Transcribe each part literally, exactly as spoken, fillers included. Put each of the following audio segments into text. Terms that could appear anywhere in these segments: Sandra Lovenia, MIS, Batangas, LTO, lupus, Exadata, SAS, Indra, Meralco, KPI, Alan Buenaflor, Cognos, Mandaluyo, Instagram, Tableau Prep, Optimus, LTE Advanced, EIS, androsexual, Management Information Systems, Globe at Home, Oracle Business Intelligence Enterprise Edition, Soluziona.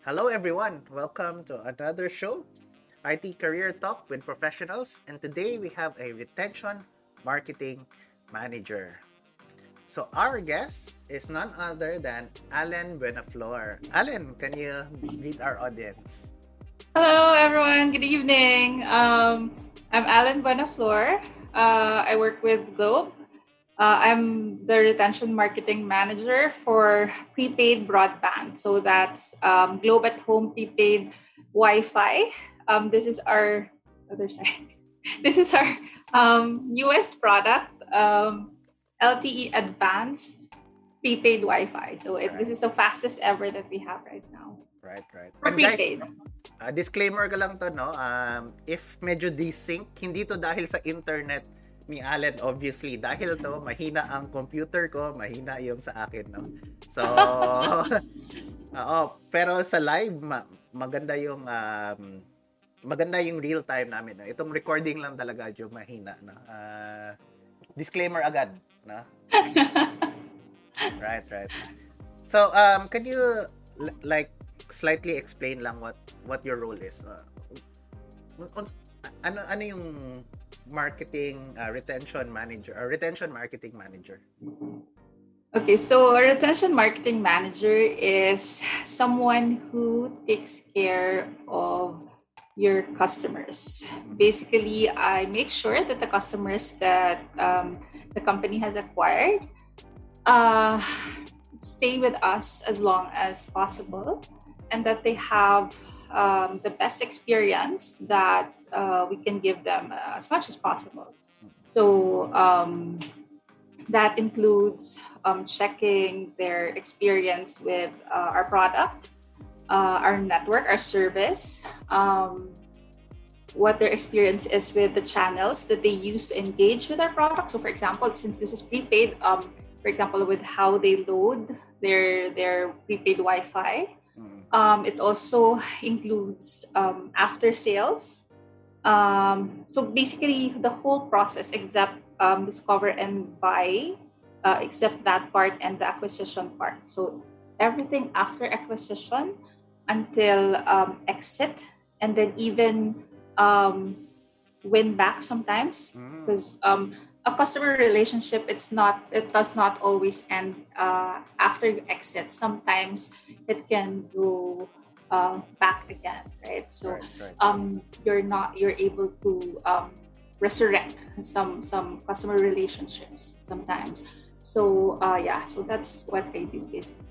Hello everyone! Welcome to another show, I T Career Talk with Professionals, and today we have a Retention Marketing Manager. So our guest is none other than Alan Buenaflor. Alan, can you meet our audience? Hello everyone! Good evening! Um, I'm Alan Buenaflor. Uh, I work with Globe. Uh, I'm the Retention Marketing Manager for prepaid broadband. So that's um, Globe at Home prepaid Wi-Fi. Um, this is our other side. This is our um, newest product, um, L T E Advanced prepaid Wi-Fi. So it, right. This is the fastest ever that we have right now. Right, right. For and prepaid. Guys, uh, disclaimer ka lang to, no? Um, if medyo desync, hindi to dahil sa internet ni Alan, obviously, dahil to mahina ang computer ko, mahina yung sa akin, no? So, oh, pero sa live, ma- maganda yung um, maganda yung real time namin, no? Itong recording lang talaga yung mahina, no? Uh, disclaimer agad, no? Right, right. So, um, can you l- like slightly explain lang what what your role is? Uh, ano ano yung marketing uh, retention manager or retention marketing manager? Okay, so a retention marketing manager is someone who takes care of your customers. Basically, I make sure that the customers that um, the company has acquired uh, stay with us as long as possible, and that they have um, the best experience that Uh, we can give them uh, as much as possible. So um, that includes um, checking their experience with uh, our product, uh, our network, our service, um, what their experience is with the channels that they use to engage with our product. So for example, since this is prepaid, um, for example, with how they load their, their prepaid Wi-Fi. Um, it also includes um, after sales. Um, so basically, the whole process except um, discover and buy, uh, except that part and the acquisition part. So everything after acquisition until um, exit, and then even um, win back sometimes, because mm. um, a customer relationship, it's not it does not always end uh, after you exit. Sometimes it can go Uh, back again, right? So right, right. Um, you're not you're able to um, resurrect some some customer relationships sometimes. So uh, yeah, so that's what I do basically.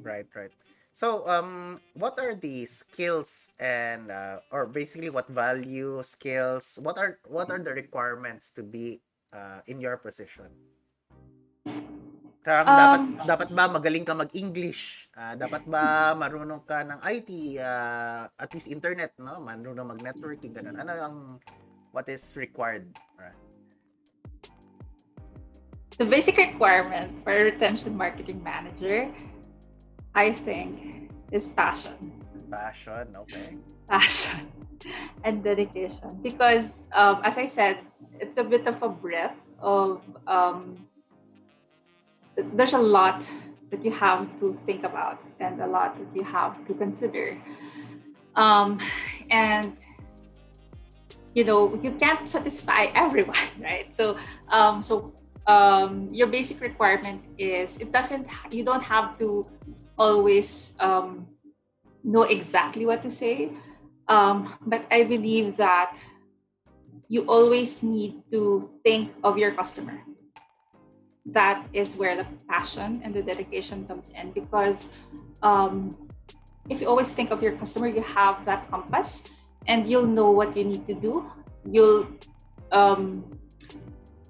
Right, right. So um, what are the skills and uh, or basically what value skills? What are what are the requirements to be uh, in your position? Parang um, dapat dapat ba magaling ka mag-English? Uh, dapat ba marunong ka ng I T, uh, at least internet, no? Marunong mag-networking, ganun. Ano ang what is required? Right. The basic requirement for a retention marketing manager, I think, is passion. Passion, okay. Passion and dedication, because um, as I said, it's a bit of a breadth of um there's a lot that you have to think about and a lot that you have to consider. Um, and, you know, you can't satisfy everyone, right? So, um, so um, your basic requirement is it doesn't, you don't have to always um, know exactly what to say. Um, but I believe that you always need to think of your customer. That is where the passion and the dedication comes in, because um, if you always think of your customer, you have that compass and you'll know what you need to do. You'll um,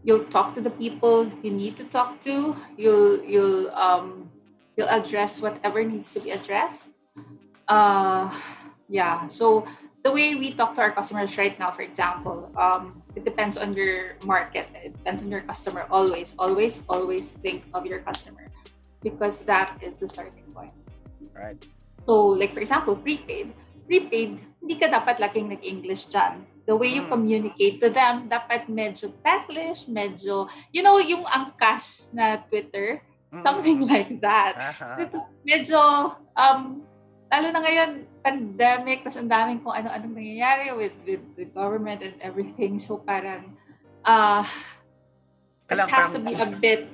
you'll talk to the people you need to talk to. You'll you'll um, you'll address whatever needs to be addressed. Uh, yeah. So the way we talk to our customers right now, for example, um, it depends on your market. It depends on your customer. Always, always, always think of your customer, because that is the starting point. Right. So, like for example, prepaid. Prepaid, hindi ka dapat laging nag-English dyan. The way you mm. communicate to them, dapat medyo Taglish, medyo, you know, yung angkas na Twitter, mm. something like that. Uh-huh. Medyo, um, lalo na ngayon, pandemic, tas ang daming kung ano-anong nangyayari with, with the government and everything. So parang, uh, Kalang, it has parang, to be a bit...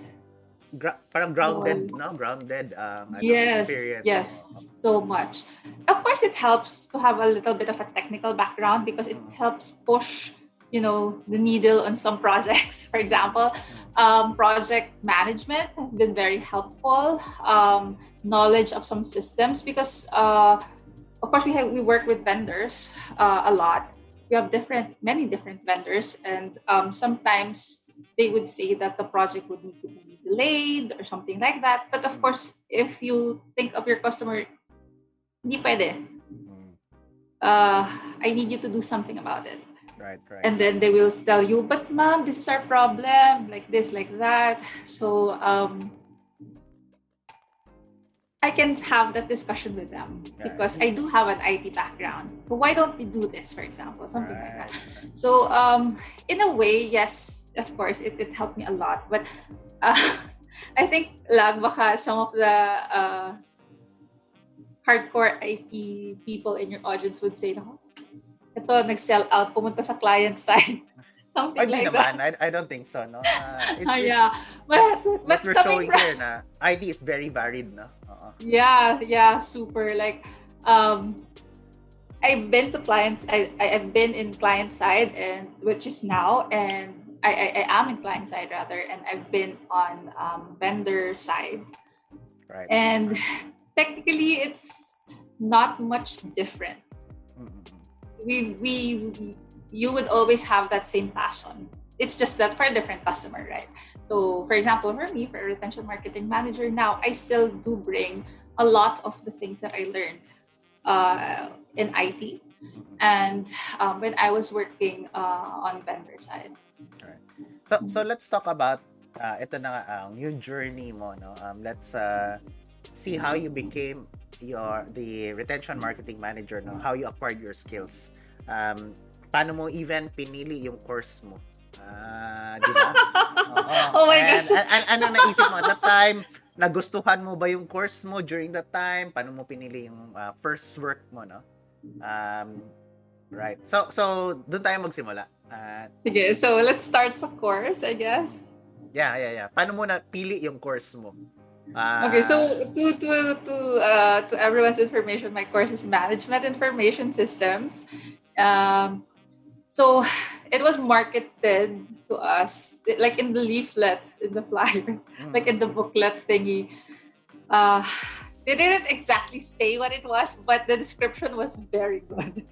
Gra- parang grounded, um, no? Grounded um, yes, experience. Yes, so much. Of course, it helps to have a little bit of a technical background because it helps push, you know, the needle on some projects. For example, um, project management has been very helpful. Um, knowledge of some systems because, uh, of course, we have, we work with vendors uh, a lot. We have different, many different vendors, and um, sometimes they would say that the project would need to be delayed or something like that. But of course, if you think of your customer, hindi pwede. Uh, I need you to do something about it. Right, right. And then they will tell you, but ma'am, this is our problem, like this, like that. So um, I can have that discussion with them because I do have an I T background. So why don't we do this, for example, something right. like that. So um, in a way, yes, of course, it, it helped me a lot. But uh, I think lag baka some of the uh, hardcore I T people in your audience would say, no, ito, nag-sell out, pumunta sa client side. Something Ay, like naman. that. I, I don't think so, no? Uh, it, oh, yeah. But, but what we're showing from... here, na I D is very varied, no? Uh-huh. Yeah, yeah, super. Like, um, I've been to clients, I, I, I've been in client side, and which is now, and I, I, I am in client side rather, and I've been on um, vendor side. Right. And technically, it's not much different. Mm-hmm. We, we, we you would always have that same passion. It's just that for a different customer, right? So for example, for me, for a retention marketing manager now, I still do bring a lot of the things that I learned uh, in I T and um, when I was working uh, on vendor side. All right. So so let's talk about uh, ito na ang uh, new journey mo, no? Um, let's uh, see how you became your the retention marketing manager, no? How you acquired your skills. Um, Paano mo even pinili yung course mo? Ah, di ba? Oh my gosh. An- an- ano naisip mo at that time? Nagustuhan mo ba yung course mo during that time? Paano mo pinili yung uh, first work mo, no? Um, right. So, so doon tayo magsimula. Uh, Sige, so let's start sa course, I guess. Yeah, yeah, yeah. Paano mo napili yung course mo? Uh, okay, so to to to uh, to everyone's information, my course is Management Information Systems. Um, So it was marketed to us, like in the leaflets, in the flyers, mm. like in the booklet thingy. Uh, they didn't exactly say what it was, but the description was very good.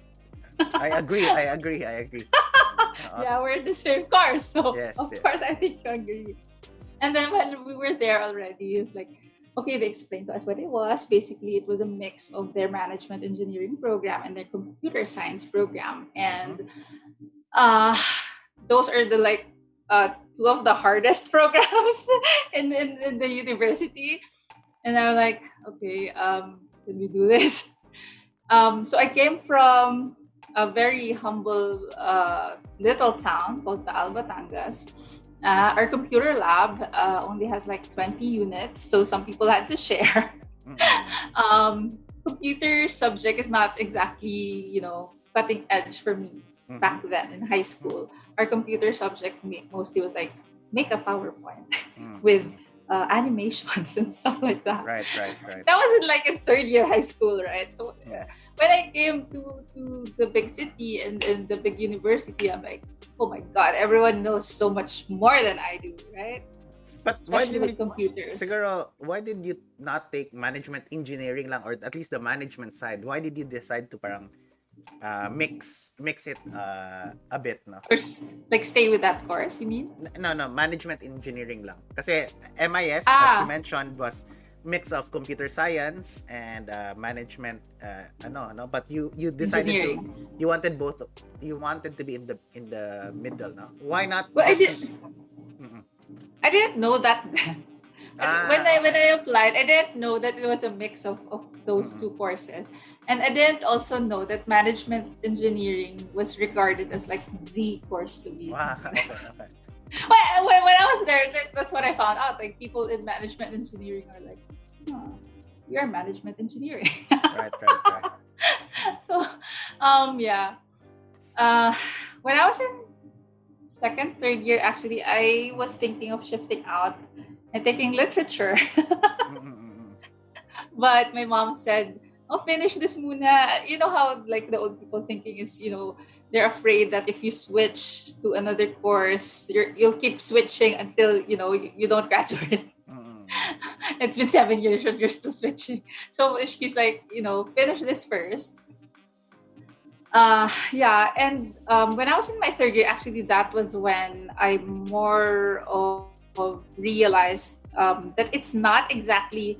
I agree, I agree, I agree. Uh-huh. Yeah, we're in the same course, so yes, of yes. course I think you agree. And then when we were there already, it's like, okay, they explained to us what it was. Basically, it was a mix of their management engineering program and their computer science program. And uh, those are the like uh, two of the hardest programs in, in, in the university. And I'm like, okay, um, can we do this? Um, so I came from a very humble uh, little town called Taal, Batangas. Uh, our computer lab uh, only has like twenty units, so some people had to share. Mm-hmm. um, computer subject is not exactly, you know, cutting edge for me mm-hmm. back then in high school. Our computer subject mostly was like, make a PowerPoint mm-hmm. with uh, animations and stuff like that. Right, right, right. That was in like in third year high school, right? So yeah. when I came to, to the big city and, and the big university, I'm like, oh my God, everyone knows so much more than I do, right? But especially why did with you, computers. Siguro, why did you not take management engineering lang or at least the management side? Why did you decide to parang uh, mix mix it uh, a bit, no? Or like stay with that course, you mean? No, no, management engineering lang. Kasi M I S, ah. as you mentioned, was mix of computer science and uh, management uh, ano no but you you decided to, you wanted both you wanted to be in the in the middle no why not well, I didn't mm-hmm. I didn't know that ah. when I when I applied I didn't know that it was a mix of, of those mm-hmm. two courses and I didn't also know that management engineering was regarded as like the course to be wow. okay, okay. But when, when I was there, that's what I found out. Like people in management engineering are like, oh, you're management engineering. Right, right, right. So, um, yeah. Uh, when I was in second, third year, actually, I was thinking of shifting out and taking literature. But my mom said, oh, finish this muna. You know how, like, the old people thinking is, you know, they're afraid that if you switch to another course, you're, you'll keep switching until, you know, you, you don't graduate. It's been seven years and you're still switching. So she's like, you know, finish this first. Uh, yeah, and um, when I was in my third year, actually, that was when I more of, of realized um, that it's not exactly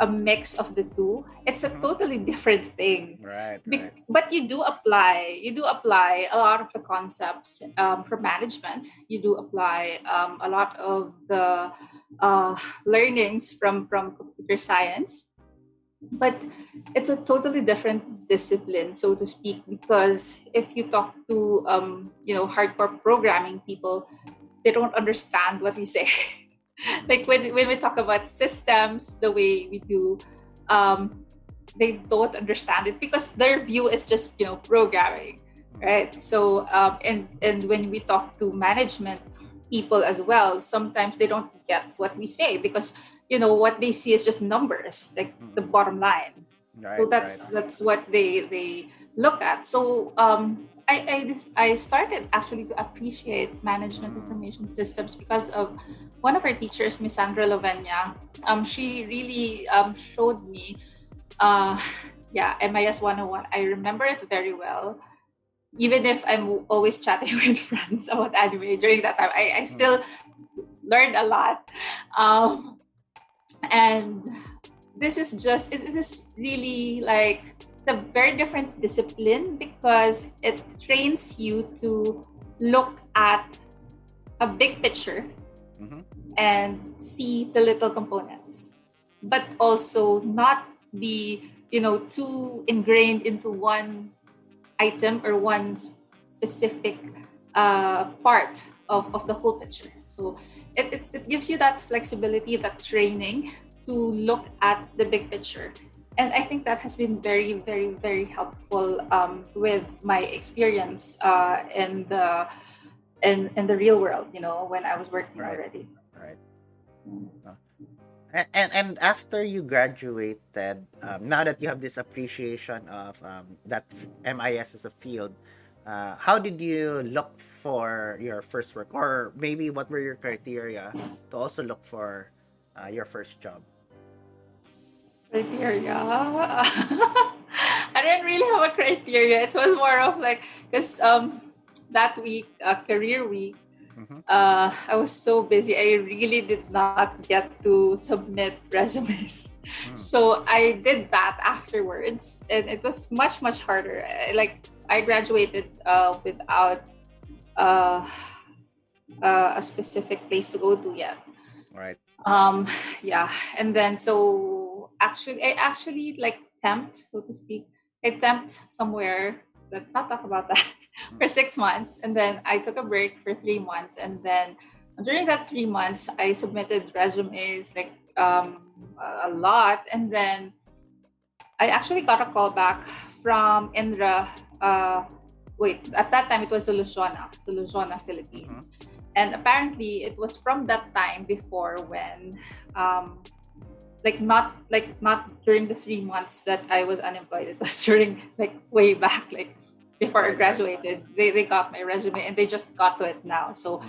a mix of the two. It's a totally different thing. Right, Be- right. But you do apply. You do apply a lot of the concepts um, from management. You do apply um, a lot of the uh, learnings from, from computer science. But it's a totally different discipline, so to speak, because if you talk to, um, you know, hardcore programming people, they don't understand what we say. Like when, when we talk about systems, the way we do, um, they don't understand it because their view is just, you know, programming, right? So, um, and, and when we talk to management people as well, sometimes they don't get what we say because, you know, what they see is just numbers, like the bottom line. Right, so that's right. that's what they they look at. So um, I I I started actually to appreciate management information systems because of one of our teachers, Miss Sandra Lovenia. Um, she really um showed me, uh, yeah, M I S one oh one. I remember it very well. Even if I'm always chatting with friends about anime during that time, I I still learned a lot. Um. And this is just, it is really like a very different discipline because it trains you to look at a big picture mm-hmm. and see the little components, but also not be, you know, too ingrained into one item or one specific uh, part of, of the whole picture. So it, it, it gives you that flexibility, that training to look at the big picture. And I think that has been very, very, very helpful um, with my experience uh, in the in, in the real world, you know, when I was working right. already. Right. And, and, and after you graduated, um, now that you have this appreciation of um, that M I S as a field, Uh, how did you look for your first work, or maybe what were your criteria to also look for uh, your first job? Criteria? I don't really have a criteria. It was more of like, because um, that week, uh, career week, mm-hmm. uh, I was so busy. I really did not get to submit resumes. Mm. So I did that afterwards, and it was much, much harder. I, like, I graduated uh, without uh, uh, a specific place to go to yet. Right. Um. Yeah. And then so actually, I actually like temped, so to speak. I temped somewhere. Let's not talk about that. For six months, and then I took a break for three months, and then during that three months, I submitted resumes like um, a lot, and then I actually got a call back from Indra. Uh, wait, at that time it was Soluziona, Soluziona Philippines, mm-hmm. and apparently it was from that time before when, um, like not like not during the three months that I was unemployed. It was during like way back, like before I graduated. They they got my resume and they just got to it now. So,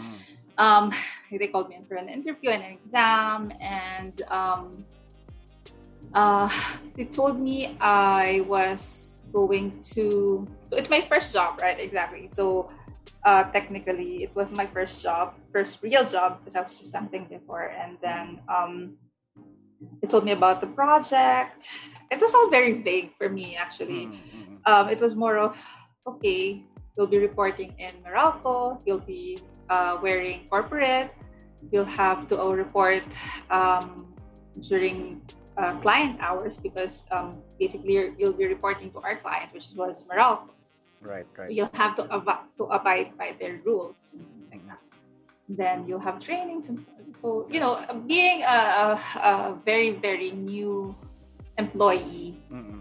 um, they called me in for an interview and an exam, and um, uh, they told me I was going to. So it's my first job, right? Exactly. So uh, technically, it was my first job, first real job, because I was just temping before. And then um, it told me about the project. It was all very vague for me, actually. Mm-hmm. Um, it was more of, okay, you'll be reporting in Meralco, you'll be uh, wearing corporate, you'll have to report um, during Uh, client hours because um, basically you'll be reporting to our client, which was Meralco. Right, right. You'll have to, ab- to abide by their rules and things like that. Then you'll have trainings and so, so you know, being a, a, a very, very new employee, mm-hmm.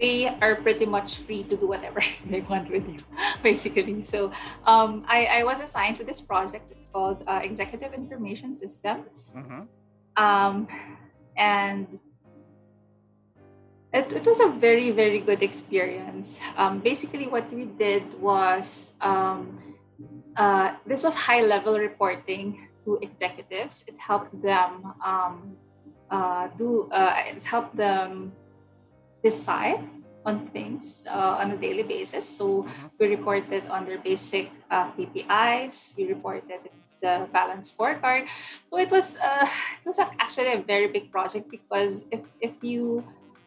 they are pretty much free to do whatever they want with you, basically. So um, I, I was assigned to this project. It's called uh, Executive Information Systems. Mm-hmm. Um, and it, it was a very, very good experience. Um, basically, what we did was, um, uh, this was high-level reporting to executives. It helped them um, uh, do, uh, it helped them decide on things uh, on a daily basis. So we reported on their basic uh, K P Is. We reported the balanced scorecard. So it was uh, it was actually a very big project, because if if you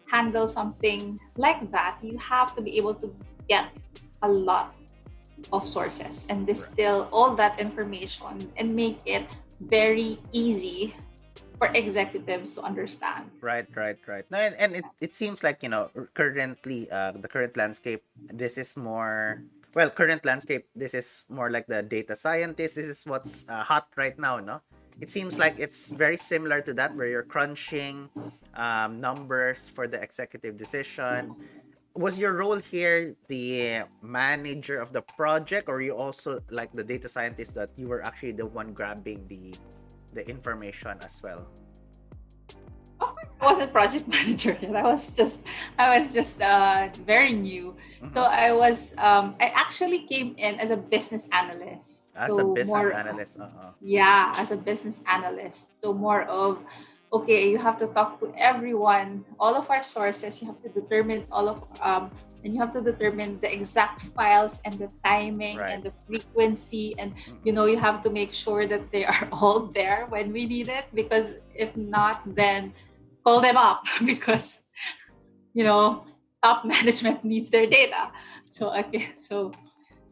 handle something like that, you have to be able to get a lot of sources and distill all that information and make it very easy for executives to understand. Right, right, right. No, and, and it, it seems like, you know, currently, uh, the current landscape, this is more, well, current landscape, this is more like the data scientist. This is what's uh, hot right now, no? It seems like it's very similar to that, where you're crunching um, numbers for the executive decision. Was your role here the manager of the project, or you also like the data scientist that you were actually the one grabbing the the information as well? Oh, I wasn't project manager yet. I was just, I was just uh, very new. Mm-hmm. So I was, um, I actually came in as a business analyst. As so a business analyst, of, uh-huh. yeah, as a business analyst. So more of, okay, you have to talk to everyone, all of our sources. You have to determine all of, um, and you have to determine the exact files and the timing, right, and the frequency, and mm-hmm. you know, you have to make sure that they are all there when we need it, because if not, then call them up, because you know, top management needs their data. So okay, so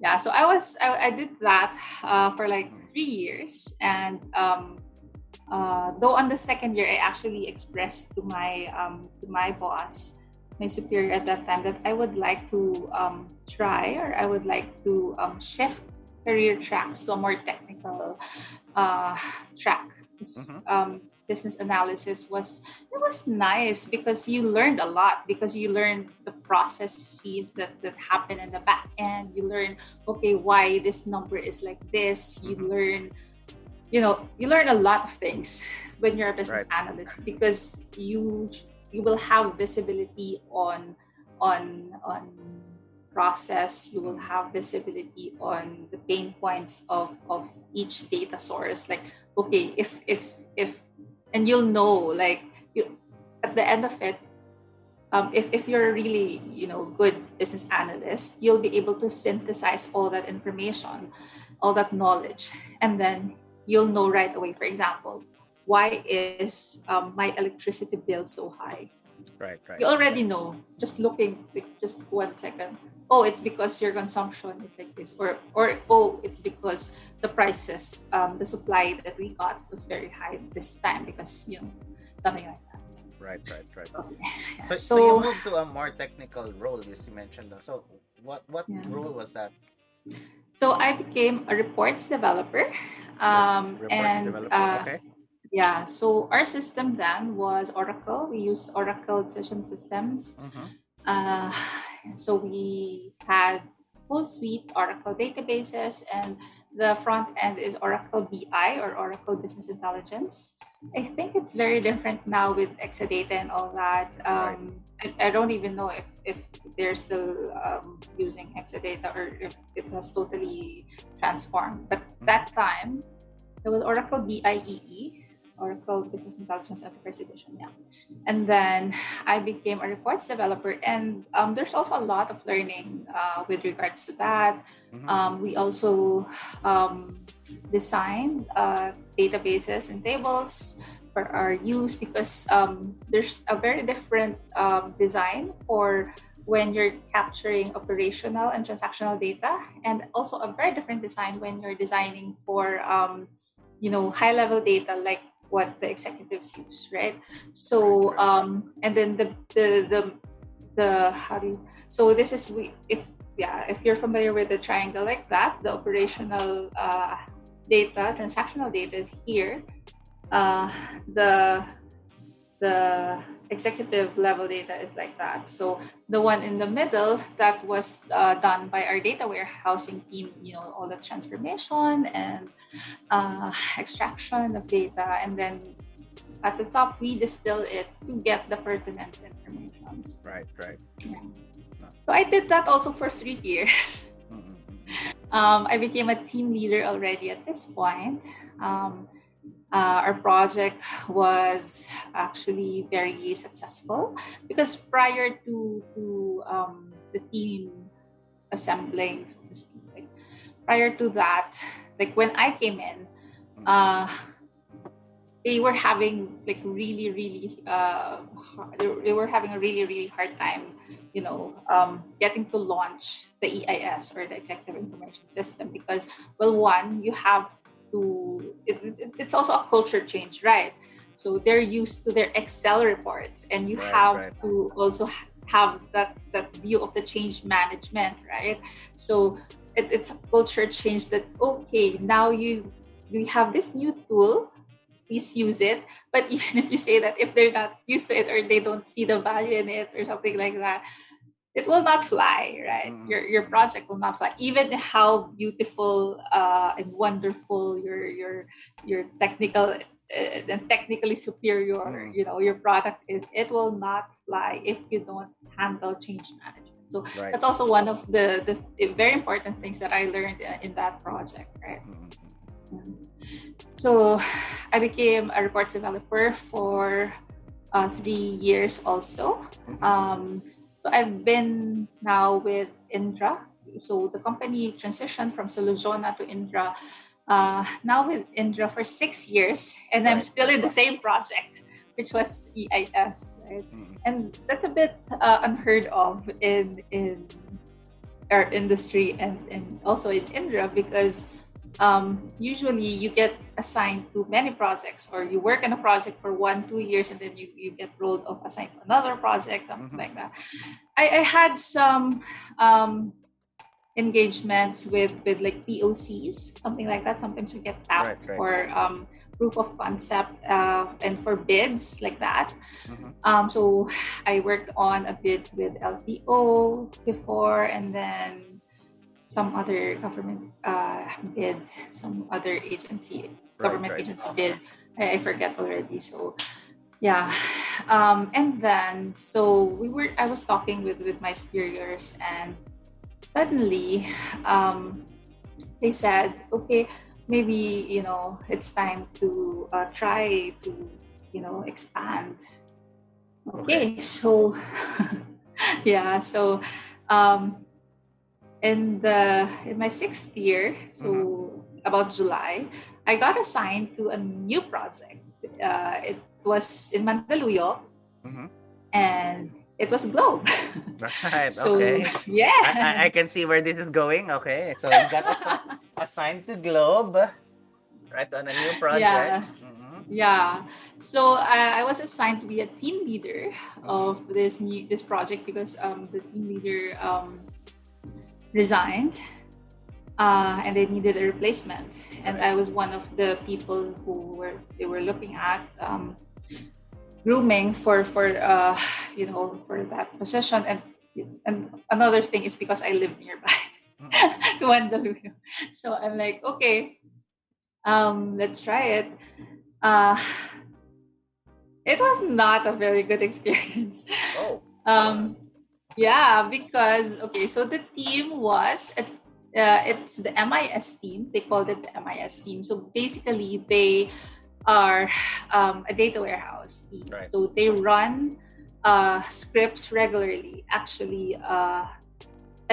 yeah, so I was I, I did that uh, for like three years, and um, uh, though on the second year I actually expressed to my um, to my boss, my superior at that time, that I would like to um, try, or I would like to um, shift career tracks to a more technical uh, track. This, mm-hmm. um, business analysis was, it was nice because you learned a lot, because you learned the processes that, that happen in the back end. You learn, okay, why this number is like this. You mm-hmm. learn, you know, you learn a lot of things when you're a business right. analyst, because you... you will have visibility on on on process. You will have visibility on the pain points of, of each data source. Like, okay, if if if and you'll know, like, you at the end of it, um, if if you're really, you know, good business analyst, you'll be able to synthesize all that information, all that knowledge, and then you'll know right away. For example, why is um, my electricity bill so high? Right, right. You already know. Just looking, like, just one second. Oh, it's because your consumption is like this, or or oh, it's because the prices, um, the supply that we got was very high this time, because you know, something like that. So, right, right, right. Okay. So, so, so you moved to a more technical role, as you mentioned. So what what yeah. role was that? So I became a reports developer. Um, reports and, developer. Uh, okay. Yeah, so our system then was Oracle. We used Oracle Decision Systems. Mm-hmm. Uh, so we had full suite Oracle databases, and the front end is Oracle B I, or Oracle Business Intelligence. I think it's very different now with Exadata and all that. Um, right. I, I don't even know if, if they're still um, using Exadata, or if it has totally transformed. But mm-hmm. that time, there was Oracle B I E E. Oracle Business Intelligence Enterprise Edition, yeah. And then I became a reports developer, and um, there's also a lot of learning uh, with regards to that. Mm-hmm. Um, we also um, designed uh, databases and tables for our use, because um, there's a very different um, design for when you're capturing operational and transactional data, and also a very different design when you're designing for, um, you know, high-level data like what the executives use, right? So um, and then the, the the the how do you? So this is we if yeah if you're familiar with the triangle like that, the operational uh, data, transactional data is here, uh, the the executive level data is like that. So the one in the middle, that was uh, done by our data warehousing team, you know, all the transformation and uh, extraction of data. And then at the top, we distill it to get the pertinent information. Right, right. Yeah. So I did that also for three years. Um, I became a team leader already at this point. Um, uh, our project was actually very successful because prior to, to um, the team assembling, so to speak, like, prior to that, like when I came in, uh, they were having like really, really, uh, they were having a really, really hard time, you know, um, getting to launch the E I S or the Executive Information System because, well, one, you have to, it, it, it's also a culture change, right? So they're used to their Excel reports and you right, have right. to also have that, that view of the change management, right? So it, it's a culture change that, okay, now you, you have this new tool, please use it. But even if you say that if they're not used to it or they don't see the value in it or something like that, it will not fly, right? Mm-hmm. Your your project will not fly. Even how beautiful uh, and wonderful your your your technical uh, and technically superior, mm-hmm. you know, your product is, it will not fly if you don't handle change management. So right. that's also one of the, the very important things that I learned in that project, right? Mm-hmm. So I became a reports developer for uh, three years also. Um, so I've been now with Indra. So the company transitioned from Soluziona to Indra. Uh, now with Indra for six years, and I'm still in the same project, which was E I S. Right? And that's a bit uh, unheard of in in our industry and, and also in Indra because Um, usually you get assigned to many projects or you work in a project for one, two years and then you, you get rolled off assigned to another project, something mm-hmm. like that. I, I had some um, engagements with, with like P O Cs, something like that. Sometimes you get tapped right, right. for um, proof of concept uh, and for bids like that. Mm-hmm. Um, so I worked on a bid with L T O before and then some other government uh, bid, some other agency, right, government right. agency bid. I, I forget already. So, yeah. Um, and then, so we were. I was talking with, with my superiors, and suddenly, um, they said, "Okay, maybe you know it's time to uh, try to you know expand." Okay. okay. So, yeah. So. Um, In the in my sixth year, so mm-hmm. about July, I got assigned to a new project. Uh, it was in Mandaluyo, mm-hmm. and it was Globe. Right. So, okay. Yeah. I, I, I can see where this is going. Okay. So you got assi- assigned to Globe, right, on a new project. Yeah. Mm-hmm. Yeah. So I, I was assigned to be a team leader mm-hmm. of this new this project because um the team leader um. resigned uh, and they needed a replacement. And right. I was one of the people who were they were looking at um, grooming for for uh, you know for that position. And and another thing is because I live nearby mm-hmm. to Mandaluyo, so I'm like, okay, um, let's try it. Uh, it was not a very good experience. Oh. um, Yeah, because, okay, so the team was, uh, it's the M I S team. They called it the M I S team. So basically, they are um, a data warehouse team. Right. So they run uh, scripts regularly, actually. Uh,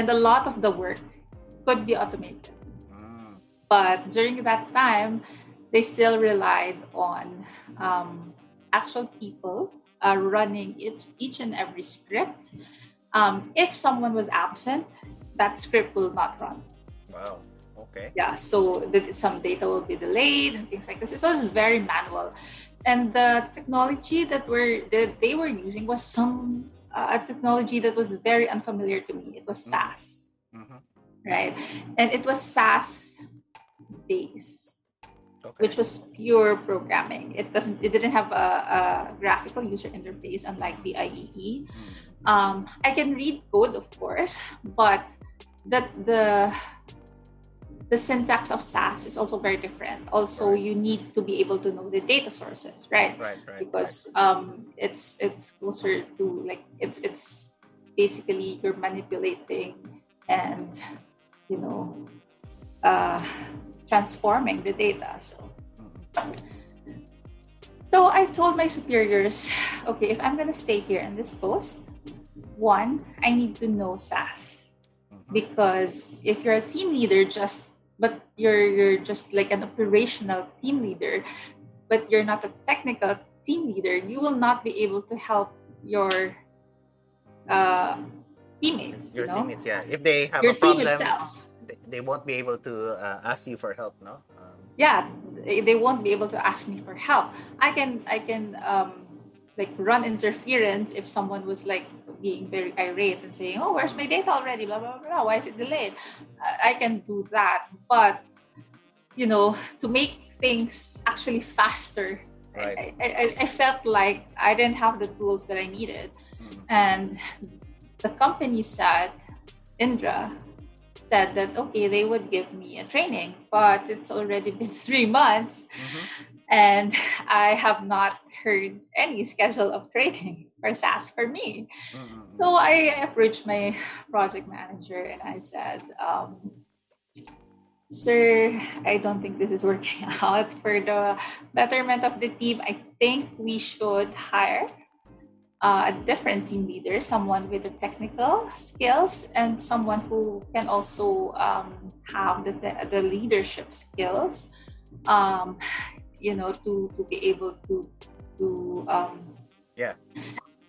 and a lot of the work could be automated. Mm. But during that time, they still relied on um, actual people uh, running each, each and every script. Um, if someone was absent, that script will not run. Wow. Okay. Yeah. So the, some data will be delayed and things like this. It was very manual, and the technology that were that they were using was some uh, a technology that was very unfamiliar to me. It was S A S, mm-hmm. right? And it was S A S based. okay. which was pure programming. It doesn't. It didn't have a, a graphical user interface, unlike the I E E. Um, I can read code, of course, but that the the syntax of S A S is also very different. Also, right. you need to be able to know the data sources, right? Right, right. Because right. Um, it's it's closer to like it's it's basically you're manipulating and you know uh, transforming the data. So, so I told my superiors, okay, if I'm gonna stay here in this post, one, I need to know S A S, because if you're a team leader, just but you're you're just like an operational team leader, but you're not a technical team leader, you will not be able to help your uh, teammates. Your you know? teammates, yeah. If they have your a problem, team itself. They won't be able to uh, ask you for help, no? Um, yeah, they won't be able to ask me for help. I can I can um, like run interference if someone was like being very irate and saying, oh, where's my data already, blah, blah, blah, why is it delayed? I can do that. But, you know, to make things actually faster, right. I, I, I felt like I didn't have the tools that I needed. Mm-hmm. And the company said, Indra said that, okay, they would give me a training, but it's already been three months mm-hmm. and I have not heard any schedule of training for S A S for me. Mm-hmm. So I approached my project manager and I said, um, sir, I don't think this is working out for the betterment of the team. I think we should hire uh, a different team leader, someone with the technical skills and someone who can also um, have the, the, the leadership skills, um, you know, to, to be able to, to um, yeah.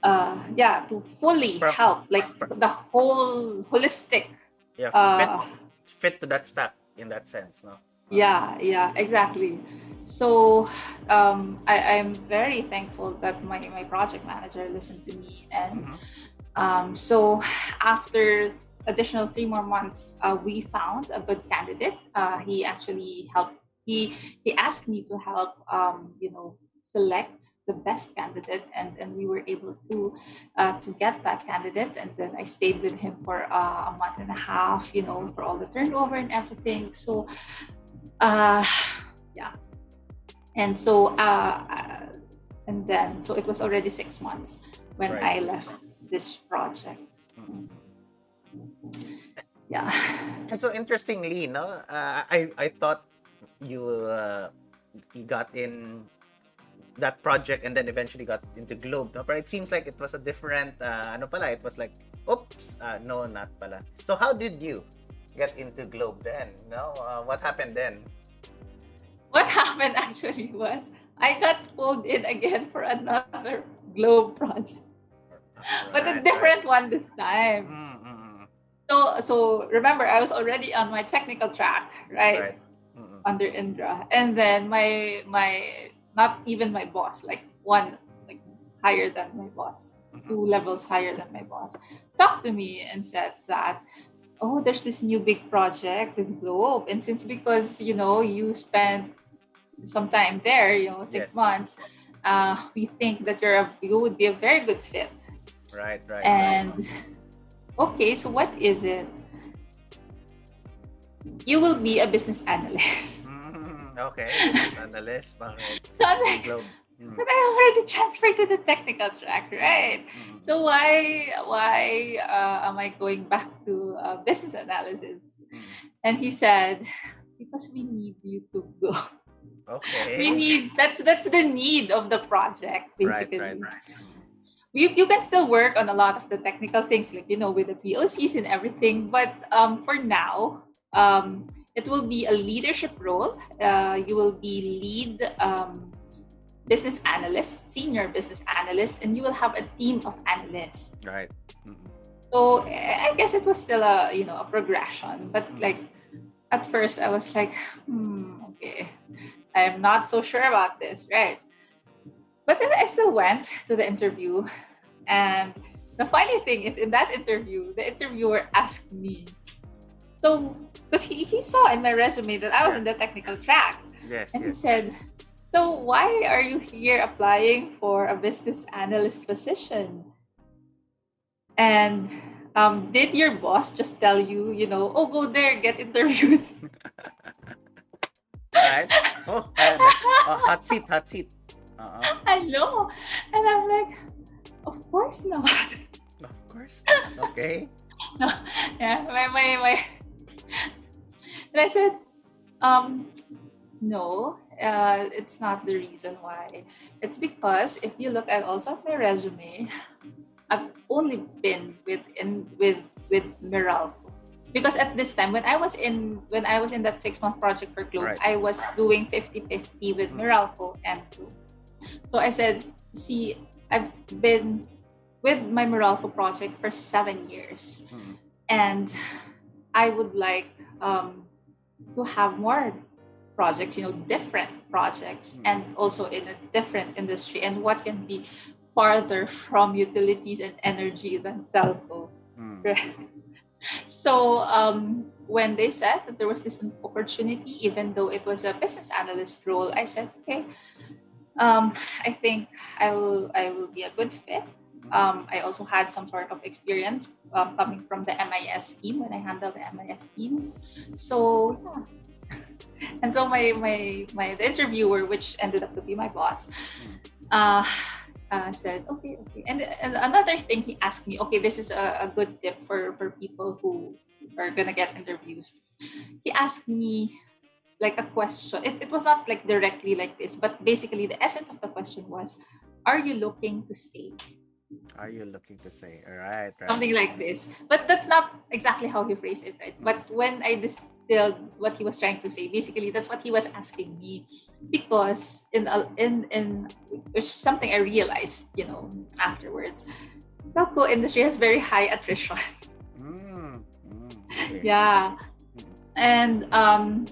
Uh, yeah, to fully Pro- help, like Pro- the whole holistic. Yeah, fit, uh, fit to that stack in that sense, no? Yeah, yeah, exactly. So um, I, I'm very thankful that my, my project manager listened to me. And mm-hmm. um, so after additional three more months, uh, we found a good candidate. Uh, he actually helped. He he asked me to help, um, you know, select the best candidate, and, and we were able to uh, to get that candidate. And then I stayed with him for uh, a month and a half, you know, for all the turnover and everything. So, uh, yeah. And so, uh, and then, so it was already six months when right. I left this project. Mm-hmm. Yeah. And so interestingly, no, uh, I, I thought you, uh, you got in that project and then eventually got into Globe, no? But it seems like it was a different uh, ano pala, it was like oops uh, no not pala. So how did you get into Globe then? No, uh, what happened then? What happened actually was I got pulled in again for another Globe project, right. but a different one this time. Mm-hmm. So so remember I was already on my technical track, right, right. Mm-hmm. under Indra, and then my my not even my boss, like one like higher than my boss, two levels higher than my boss, talked to me and said that, oh, there's this new big project with Globe. And since because, you know, you spent some time there, you know, six yes. months, uh, we think that you're a, you would be a very good fit. Right, right. And, right. okay, so what is it? You will be a business analyst. Okay, analyst. So I'm like, mm. but I already transferred to the technical track, right? Mm-hmm. So why why uh, am I going back to uh, business analysis? And he said, because we need you to go. Okay. We need that's that's the need of the project, basically. Right, right, right. You you can still work on a lot of the technical things, like you know, with the P O Cs and everything. But um, for now. Um, it will be a leadership role. Uh, you will be lead um, business analyst, senior business analyst, and you will have a team of analysts. Right. Mm-hmm. So I guess it was still a you know a progression, but like at first I was like, hmm, okay, I'm not so sure about this, right? But then I still went to the interview, and the funny thing is, in that interview, the interviewer asked me. So, because he, he saw in my resume that I was in the technical track. Yes, and yes, he said, yes. So why are you here applying for a business analyst position? And um, did your boss just tell you, you know, oh, go there, get interviewed? Right? Oh, uh, hot seat, hot seat. Uh-huh. I know. And I'm like, of course not. Of course not. Okay. No, yeah, my, my, my. And I said, um, no, uh, it's not the reason why. It's because if you look at also my resume, I've only been with in with with Meralco, because at this time when I was in when I was in that six month project for Globe, right, I was doing fifty-fifty with Meralco and Globe. So I said, see, I've been with my Meralco project for seven years, mm-hmm. and I would like um, to have more projects, you know, different projects, mm-hmm. and also in a different industry. And what can be farther from utilities and energy than telco? Mm. Right? So um, when they said that there was this opportunity, even though it was a business analyst role, I said, okay, um, I think I'll I will be a good fit. Um, I also had some sort of experience um, coming from the M I S team when I handled the M I S team. So, yeah. And so my my my the interviewer, which ended up to be my boss, uh, uh, said, okay, okay. And, and another thing he asked me, okay, this is a, a good tip for, for people who are gonna get interviews. He asked me like a question. It, it was not like directly like this, but basically the essence of the question was, are you looking to stay? Are you looking to say, all right, right, something like this? But that's not exactly how he phrased it, right? But when I distilled what he was trying to say, basically that's what he was asking me, because in in in which something I realized, you know, afterwards, telco industry has very high attrition. Mm, mm, okay. Yeah, and um,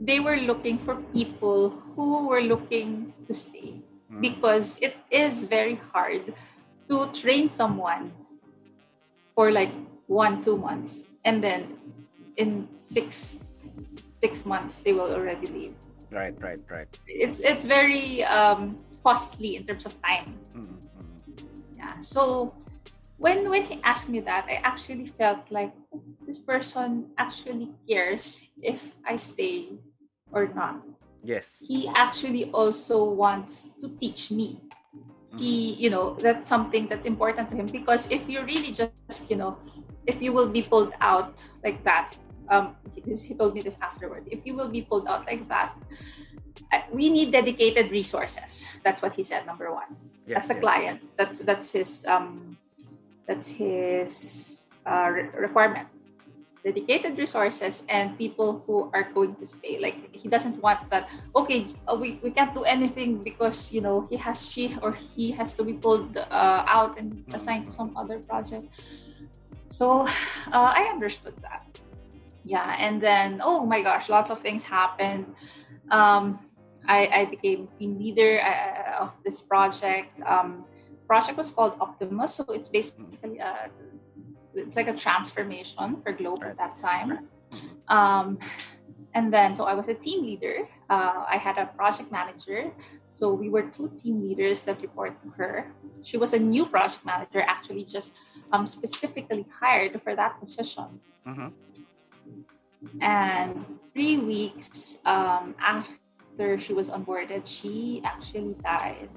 they were looking for people who were looking to stay, mm. because it is very hard to train someone for like one, two months, and then in six six months they will already leave. Right, right, right. It's it's very um, costly in terms of time. Mm-hmm. Yeah. So when when he asked me that, I actually felt like this person actually cares if I stay or not. Yes. He actually also wants to teach me. He, you know, that's something that's important to him, because if you really just, you know, if you will be pulled out like that, um, he told me this afterwards, if you will be pulled out like that, we need dedicated resources. That's what he said, number one. Yes, as the yes, clients, yes. that's that's his um, that's his uh, requirement. Dedicated resources and people who are going to stay. Like, he doesn't want that, okay, we, we can't do anything because, you know, he has she or he has to be pulled uh, out and assigned to some other project. So uh, I understood that. Yeah. And then, oh my gosh, lots of things happened. Um, I, I became team leader uh, of this project. Um, project was called Optimus. So it's basically uh, it's like a transformation for Globe at that time. Um, and then, so I was a team leader. Uh, I had a project manager. So we were two team leaders that report to her. She was a new project manager, actually just um, specifically hired for that position. Mm-hmm. And three weeks um, after she was onboarded, she actually died.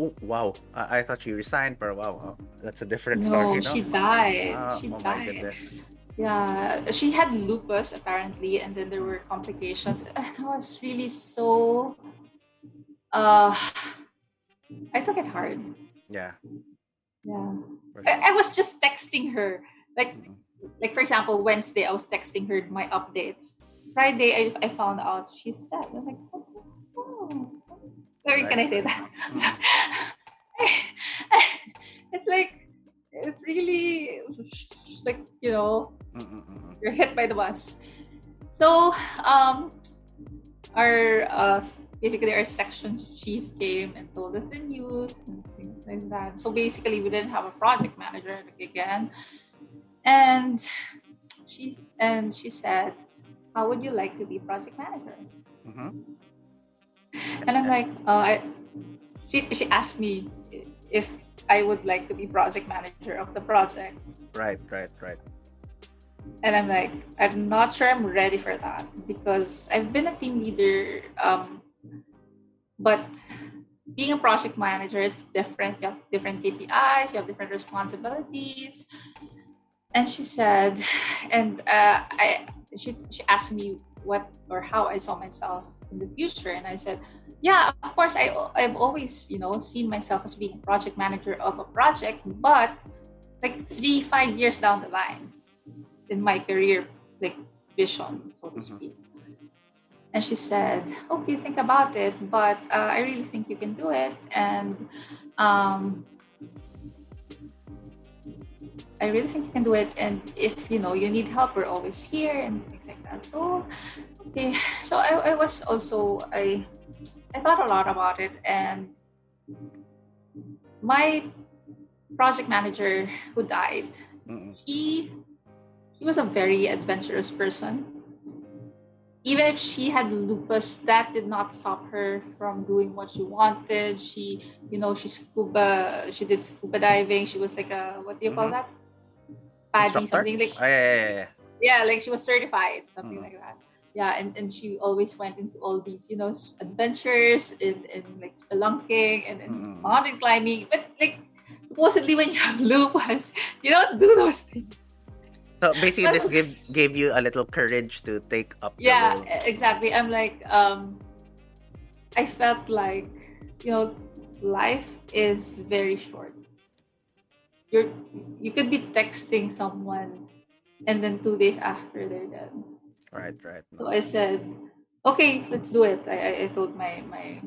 Oh, wow. Uh, I thought she resigned, but wow, uh, that's a different no, story. No, she died. Uh, she oh died. Yeah, she had lupus, apparently, and then there were complications. I was really so... Uh, I took it hard. Yeah. Yeah. I, I was just texting her. Like, mm-hmm. like for example, Wednesday, I was texting her my updates. Friday, I, I found out she's dead. I'm like, what the hell? Sorry, right. Can I say that? Mm-hmm. So, it's like, it really, like, you know, mm-hmm. you're hit by the bus. So, um, our, uh, basically our section chief came and told us the news and things like that. So basically, we didn't have a project manager again. And she, and she said, how would you like to be project manager? Mm-hmm. And I'm like, uh, I, she she asked me if I would like to be project manager of the project. Right, right, right. And I'm like, I'm not sure I'm ready for that because I've been a team leader, um, but being a project manager, it's different. You have different K P Is, you have different responsibilities. And she said, and uh, I she she asked me what or how I saw myself in the future, and I said, yeah, of course, I I've always you know seen myself as being a project manager of a project, but like three five years down the line. In my career, like vision, so to speak. And she said, okay, think about it, but uh, I really think you can do it. And um, I really think you can do it. And if, you know, you need help, we're always here and things like that. So, okay. So I, I was also, I, I thought a lot about it. And my project manager who died, Mm-mm. he... She was a very adventurous person. Even if she had lupus, that did not stop her from doing what she wanted. She, you know, she scuba, she did scuba diving. She was like a, what do you call that? Paddy, something like. Yeah, yeah, yeah. Yeah, like she was certified, something mm-hmm. like that. Yeah, and, and she always went into all these, you know, adventures in, in like spelunking and, and mm-hmm. mountain climbing. But like, supposedly when you have lupus, you don't do those things. So basically, this gave gave you a little courage to take up. Yeah, exactly. I'm like, um, I felt like, you know, life is very short. You're you could be texting someone, and then two days after they're dead. Right, right. So I said, okay, let's do it. I I told my my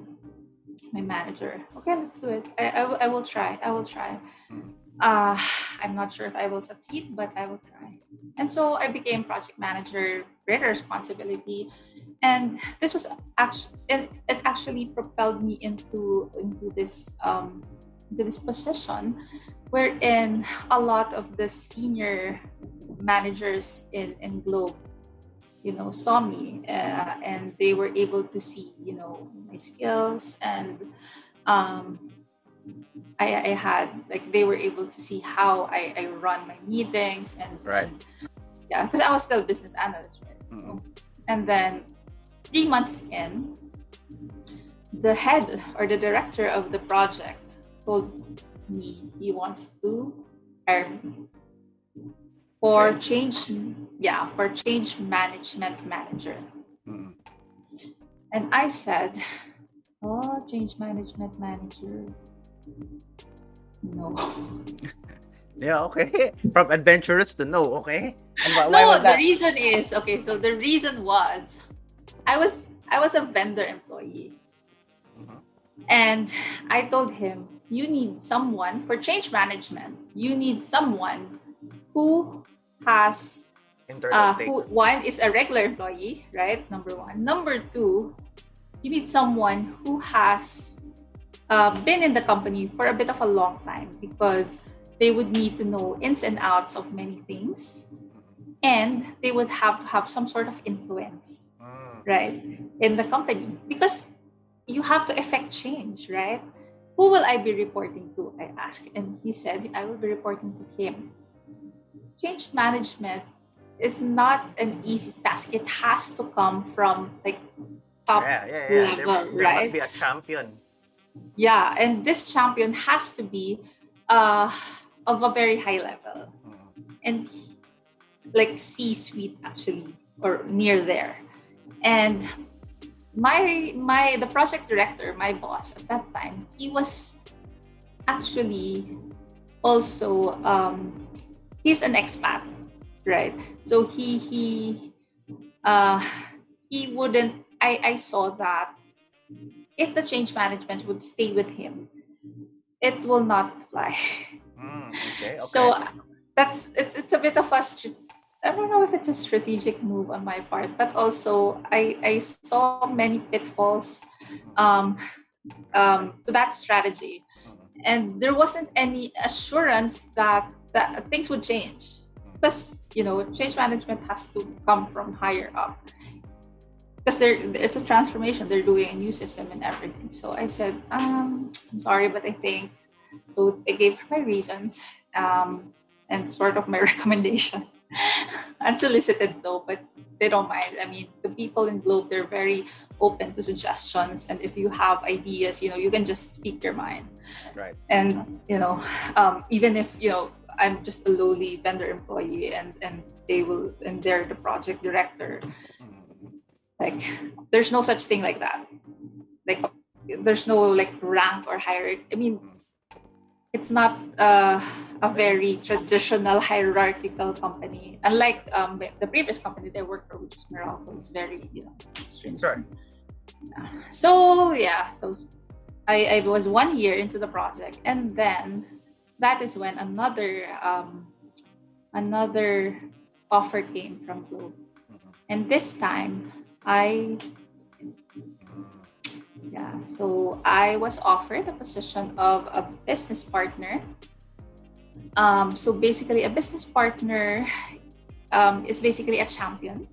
my manager, okay, let's do it. I I, I will try. I will try. Hmm. Uh, I'm not sure if I will succeed, but I will try. And so I became project manager, greater responsibility, and this was actually it, it actually propelled me into into this um into this position, wherein a lot of the senior managers in in Globe, you know, saw me, uh, and they were able to see, you know, my skills and um. I, I had like they were able to see how I, I run my meetings and, right. and yeah, because I was still a business analyst, right? Mm-hmm. So, and then three months in, the head or the director of the project told me he wants to hire me for change, yeah, for change management manager. Mm-hmm. And I said, "Oh, change management manager." No. Yeah, okay. From adventurous to no, okay. And why, no, why was that? The reason is okay. So the reason was, I was I was a vendor employee, uh-huh. and I told him, you need someone for change management. You need someone who has internal uh, who, one is a regular employee, right? Number one. Number two, you need someone who has. Uh, been in the company for a bit of a long time because they would need to know ins and outs of many things, and they would have to have some sort of influence, right, in the company because you have to effect change, right? Who will I be reporting to? I asked, and he said I will be reporting to him. Change management is not an easy task. It has to come from like top yeah, yeah, yeah. level, there, there right? Must be a champion. Yeah, and this champion has to be uh, of a very high level, and like C-suite actually, or near there. And my my the project director, my boss at that time, he was actually also um, he's an expat, right? So he he uh, he wouldn't. I I saw that. If the change management would stay with him, it will not fly. Mm, okay, okay. So that's it's it's a bit of a I don't know if it's a strategic move on my part, but also I I saw many pitfalls um, um, to that strategy, and there wasn't any assurance that that things would change because you know change management has to come from higher up. because they're it's a transformation. They're doing a new system and everything. So I said, um, I'm sorry, but I think so. I gave my reasons um, and sort of my recommendation. Unsolicited though, but they don't mind. I mean, the people in Globe, they're very open to suggestions, and if you have ideas, you know, you can just speak your mind. Right. And you know, um, even if you know I'm just a lowly vendor employee, and and they will, and they're the project director. Like, there's no such thing like that. Like, there's no like rank or hierarchy. I mean, it's not uh, a very traditional hierarchical company. Unlike um, the previous company that I worked for, which was Meralco, it's very, you know, strange. Right. So, yeah. So, I, I was one year into the project. And then, that is when another um, another offer came from Globe. And this time, I... Yeah, so I was offered the position of a business partner. Um, so basically, a business partner um, is basically a champion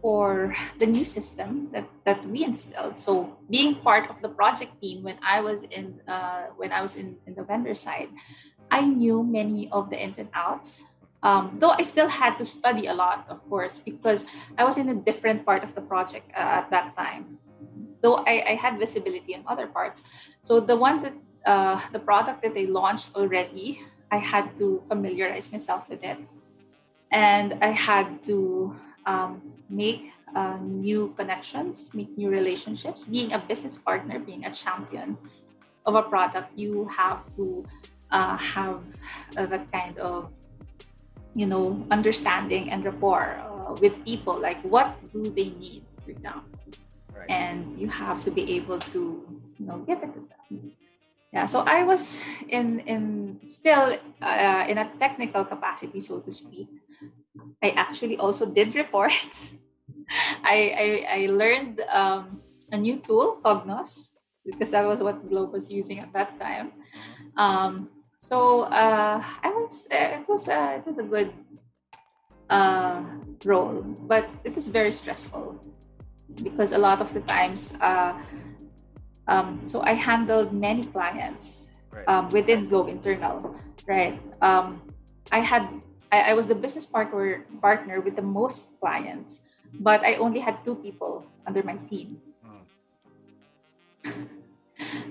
for the new system that, that we installed. So being part of the project team when I was in uh, when I was in, in the vendor side, I knew many of the ins and outs. Um, though I still had to study a lot, of course, because I was in a different part of the project uh, at that time. Though I, I had visibility in other parts. So the one that, uh, the product that they launched already, I had to familiarize myself with it. And I had to um, make uh, new connections, make new relationships. Being a business partner, being a champion of a product, you have to uh, have uh, that kind of, you know, understanding and rapport uh, with people. Like, what do they need, for example? Right. And you have to be able to, you know, give it to them. Yeah, so I was in in still uh, in a technical capacity, so to speak. I actually also did reports. I, I I learned um, a new tool, Cognos, because that was what Globe was using at that time. Um, so uh, I was uh, it was uh, it was a good uh, role, but it was very stressful. Because a lot of the times, uh, um, so I handled many clients right. um, within Globe internal, right? Um, I had, I, I was the business partner partner with the most clients, but I only had two people under my team. Mm.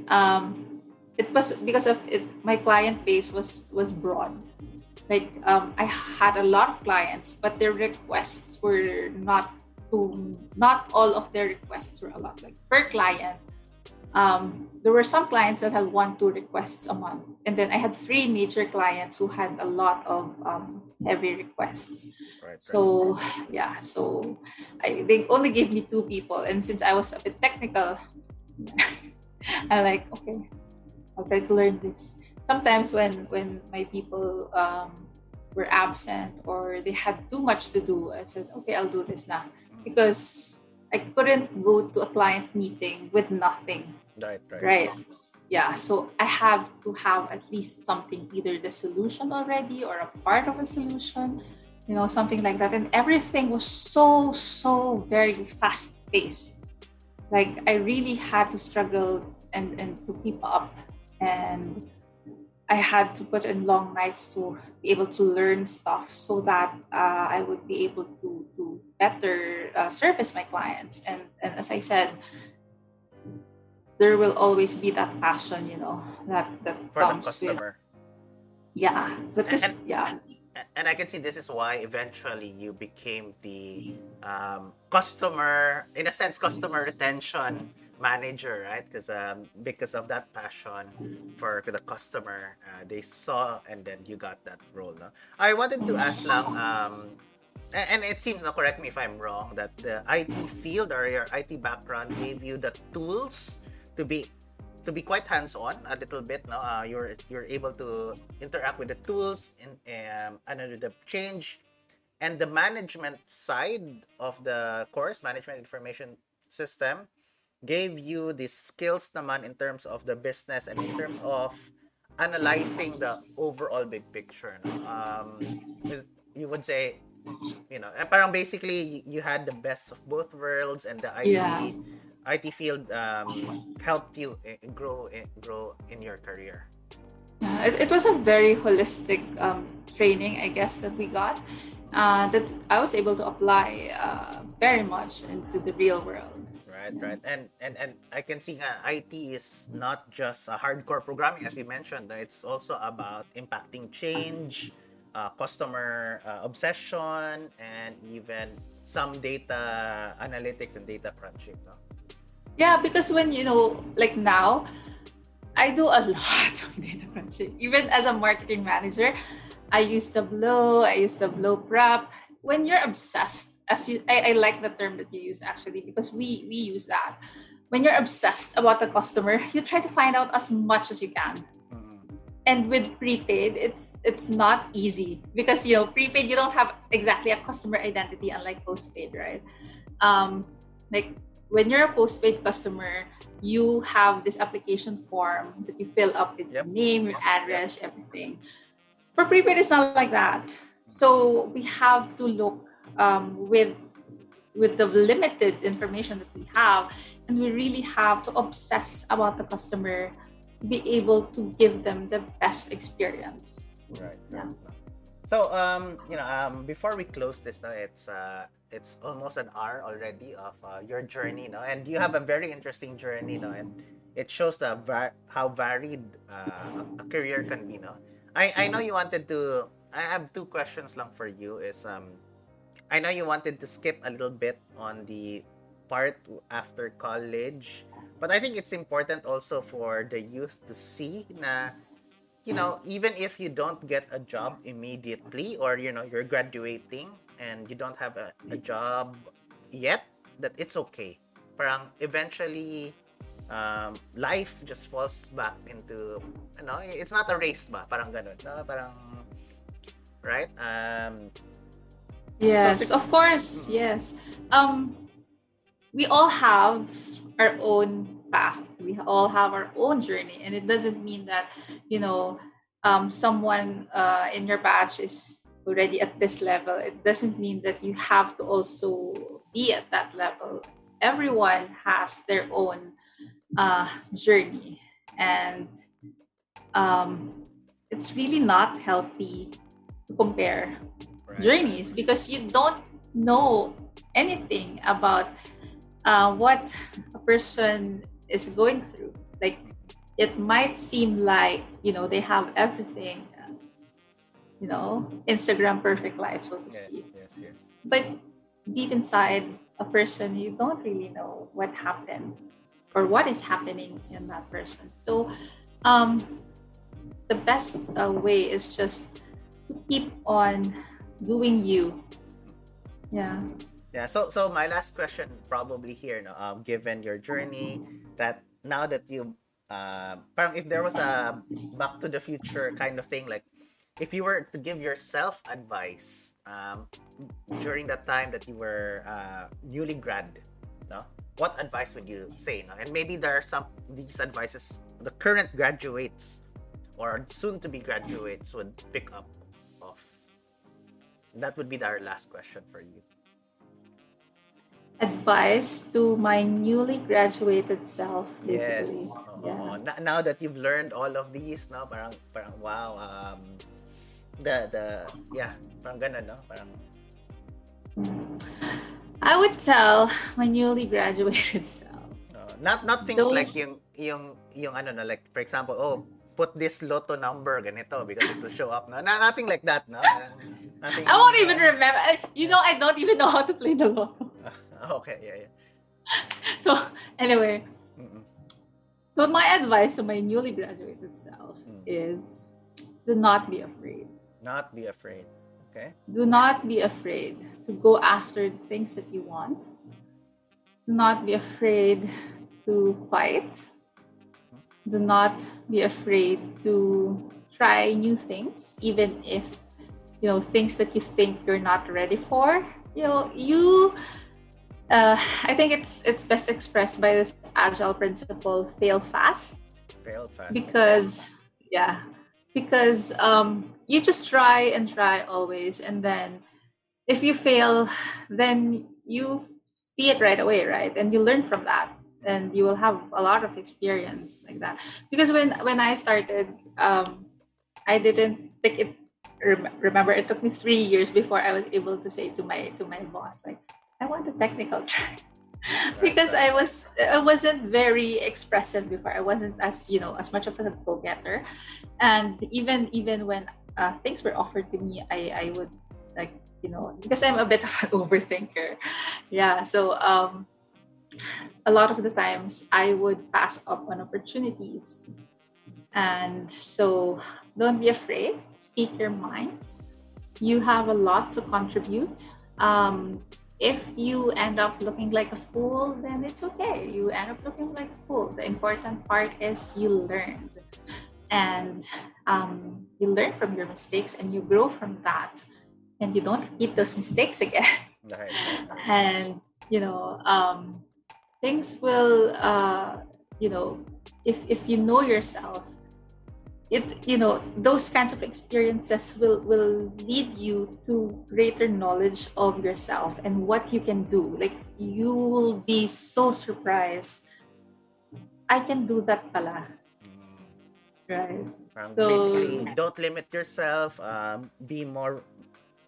um, it was because of it, my client base was was broad. Like um, I had a lot of clients, but their requests were not. To not all of their requests were a lot. Like per client, um, there were some clients that had one, two requests a month, and then I had three major clients who had a lot of um, heavy requests. Right, so right. yeah, so I, they only gave me two people, and since I was a bit technical, I'm like, okay, I'll try to learn this. Sometimes when when my people um, were absent or they had too much to do, I said, okay, I'll do this now. Because I couldn't go to a client meeting with nothing. Right, right. Right. Yeah, so I have to have at least something, either the solution already or a part of a solution, you know, something like that. And everything was so, so very fast-paced. Like, I really had to struggle and, and to keep up. And I had to put in long nights to be able to learn stuff so that uh, I would be able to, to better uh, service my clients. And, and as I said, there will always be that passion, you know, that, that for comes the customer. With... Yeah. But this, and, yeah. And I can see this is why eventually you became the um, customer, in a sense, customer retention manager, right? Because um, because of that passion for the customer, uh, they saw, and then you got that role. No? I wanted to ask lang, um, and it seems, no, correct me if I'm wrong, that the I T field or your I T background gave you the tools to be to be quite hands-on a little bit. No, uh, you're you're able to interact with the tools and um, under the change, and the management side of the course, Management Information System, gave you the skills naman in terms of the business and in terms of analyzing the overall big picture. No? Um, you would say You know, and parang basically you had the best of both worlds, and the I T yeah. I T field um, helped you grow grow in your career. Yeah, it, it was a very holistic um, training, I guess, that we got uh, that I was able to apply uh, very much into the real world. Right, right, and and and I can see that I T is not just a hardcore programming, as you mentioned. It's also about impacting change. Uh, customer uh, obsession, and even some data analytics and data crunching. No? Yeah, because when, you know, like now, I do a lot of data crunching. Even as a marketing manager, I use Tableau, I use Tableau Prep. When you're obsessed, as you, I, I like the term that you use actually, because we, we use that. When you're obsessed about the customer, you try to find out as much as you can. And with prepaid, it's it's not easy because, you know, prepaid, you don't have exactly a customer identity, unlike postpaid, right? Um, like when you're a postpaid customer, you have this application form that you fill up with yep. your name, your address, yep. everything. For prepaid, it's not like that. So we have to look um, with with the limited information that we have, and we really have to obsess about the customer. Be able to give them the best experience. Right. Yeah. So, um, you know, um, before we close this, no, it's uh, it's almost an hour already of uh, your journey, no, and you have a very interesting journey, no, and it shows the va- how varied uh, a career can be, no. I I know you wanted to. I have two questions lang for you. Is um, I know you wanted to skip a little bit on the part after college. But I think it's important also for the youth to see na, you know, even if you don't get a job immediately, or, you know, you're graduating and you don't have a, a job yet, that it's okay. Parang eventually, um, life just falls back into, you know, it's not a race ba? Parang ganun. No? Parang, right? Um, yes, so, of course. Mm. Yes. Um, we all have our own path. We all have our own journey, and it doesn't mean that, you know, um, someone uh, in your batch is already at this level. It doesn't mean that you have to also be at that level. Everyone has their own uh, journey, and um, it's really not healthy to compare right. journeys, because you don't know anything about Uh, what a person is going through. Like, it might seem like, you know, they have everything, uh, you know, Instagram perfect life, so to speak. Yes, yes, yes. But deep inside a person, you don't really know what happened or what is happening in that person. So um, the best uh, way is just to keep on doing you. Yeah. Yeah, so so my last question probably here, no, um, given your journey, that now that you, uh, parang if there was a Back to the Future kind of thing, like if you were to give yourself advice um, during that time that you were uh, newly grad, no, what advice would you say? No? And maybe there are some these advices the current graduates or soon to be graduates would pick up of. That would be our last question for you. Advice to my newly graduated self, basically. Yes. Yeah. N- now that you've learned all of these, no, parang parang wow, um, the the yeah, parang ganun, no, parang. I would tell my newly graduated self. Uh, not not things Don't... like yung yung yung ano na, like for example, oh, put this lotto number ganito because it will show up. No, no, nothing like that, no. Nothing, I won't uh, even remember. You know, I don't even know how to play the lotto. Okay, yeah, yeah. So, anyway. Mm-mm. So, my advice to my newly graduated self mm. is to not be afraid. Not be afraid. Okay. Do not be afraid to go after the things that you want. Do not be afraid to fight. Do not be afraid to try new things, even if, you know, things that you think you're not ready for. You know, you... Uh, I think it's it's best expressed by this agile principle: fail fast. Fail fast. Because yeah, because um, you just try and try always, and then if you fail, then you see it right away, right? And you learn from that, and you will have a lot of experience like that. Because when when I started, um, I didn't pick it. Remember, it took me three years before I was able to say to my to my boss, like, I want a technical track. Because I was I wasn't very expressive before. I wasn't as you know as much of a go-getter, and even even when uh, things were offered to me, I I would like you know because I'm a bit of an overthinker, yeah. So um, a lot of the times I would pass up on opportunities, and so don't be afraid. Speak your mind. You have a lot to contribute. Um, If you end up looking like a fool, then it's okay. You end up looking like a fool. The important part is you learned. And um, you learn from your mistakes and you grow from that. And you don't repeat those mistakes again. Nice. And, you know, um, things will, uh, you know, if, if you know yourself, it, you know, those kinds of experiences will, will lead you to greater knowledge of yourself and what you can do. Like, you will be so surprised. I can do that pala. Right? Um, so, basically, don't limit yourself. Um, be more,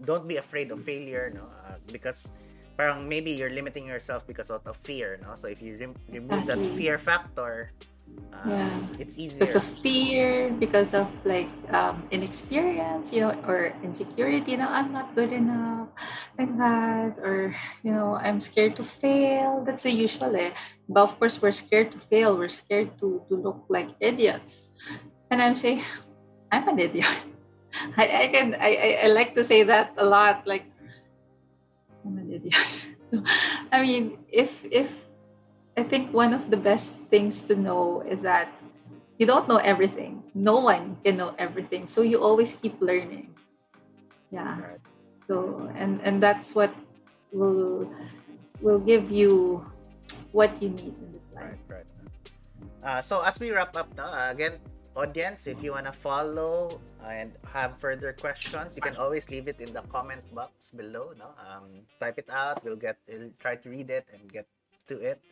don't be afraid of failure, no? Uh, because parang maybe you're limiting yourself because out of fear, no? So if you rem- remove that fear factor, Um, yeah, it's easier because of fear, because of like um, inexperience, you know, or insecurity. You know, I'm not good enough, like that, or you know, I'm scared to fail. That's the usual, eh? But of course, we're scared to fail. We're scared to to look like idiots. And I'm saying, I'm an idiot. I, I can I I like to say that a lot. Like, I'm an idiot. So, I mean, if if. I think one of the best things to know is that you don't know everything. No one can know everything. So you always keep learning. Yeah. Right. So and, and that's what will will give you what you need in this life. Right, right. Uh, so as we wrap up now, uh, again, audience, if you want to follow and have further questions, you can always leave it in the comment box below. No, um, type it out. We'll get we'll try to read it and get to it.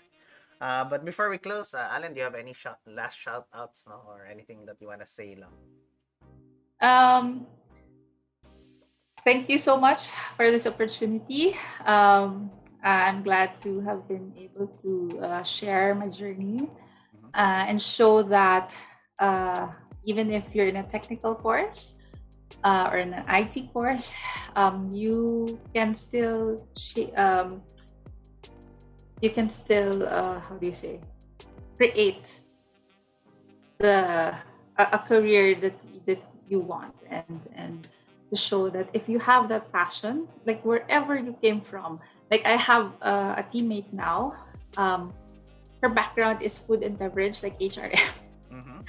Uh, but before we close, uh, Alan, do you have any shout, last shout-outs, no? Or anything that you want to say lang? Um, thank you so much for this opportunity. Um, I'm glad to have been able to uh, share my journey mm-hmm. uh, and show that uh, even if you're in a technical course uh, or in an I T course, um, you can still... Sh- um, you can still, uh, how do you say, create the a, a career that that you want, and and to show that if you have that passion, like wherever you came from. Like I have uh, a teammate now, um, her background is food and beverage, like H R M, mm-hmm.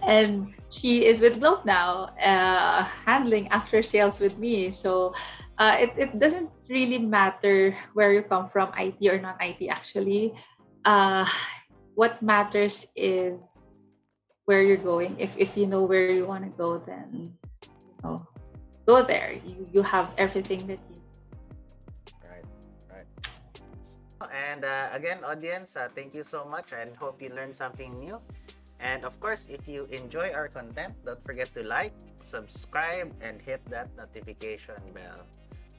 and she is with Globe now, uh, handling after sales with me. So. Uh, it, it doesn't really matter where you come from, I T or non-I T actually. Uh, what matters is where you're going. If if you know where you want to go, then you know, go there. You you have everything that you need. Right, right. And uh, again, audience, uh, thank you so much and hope you learned something new. And of course, if you enjoy our content, don't forget to like, subscribe, and hit that notification bell.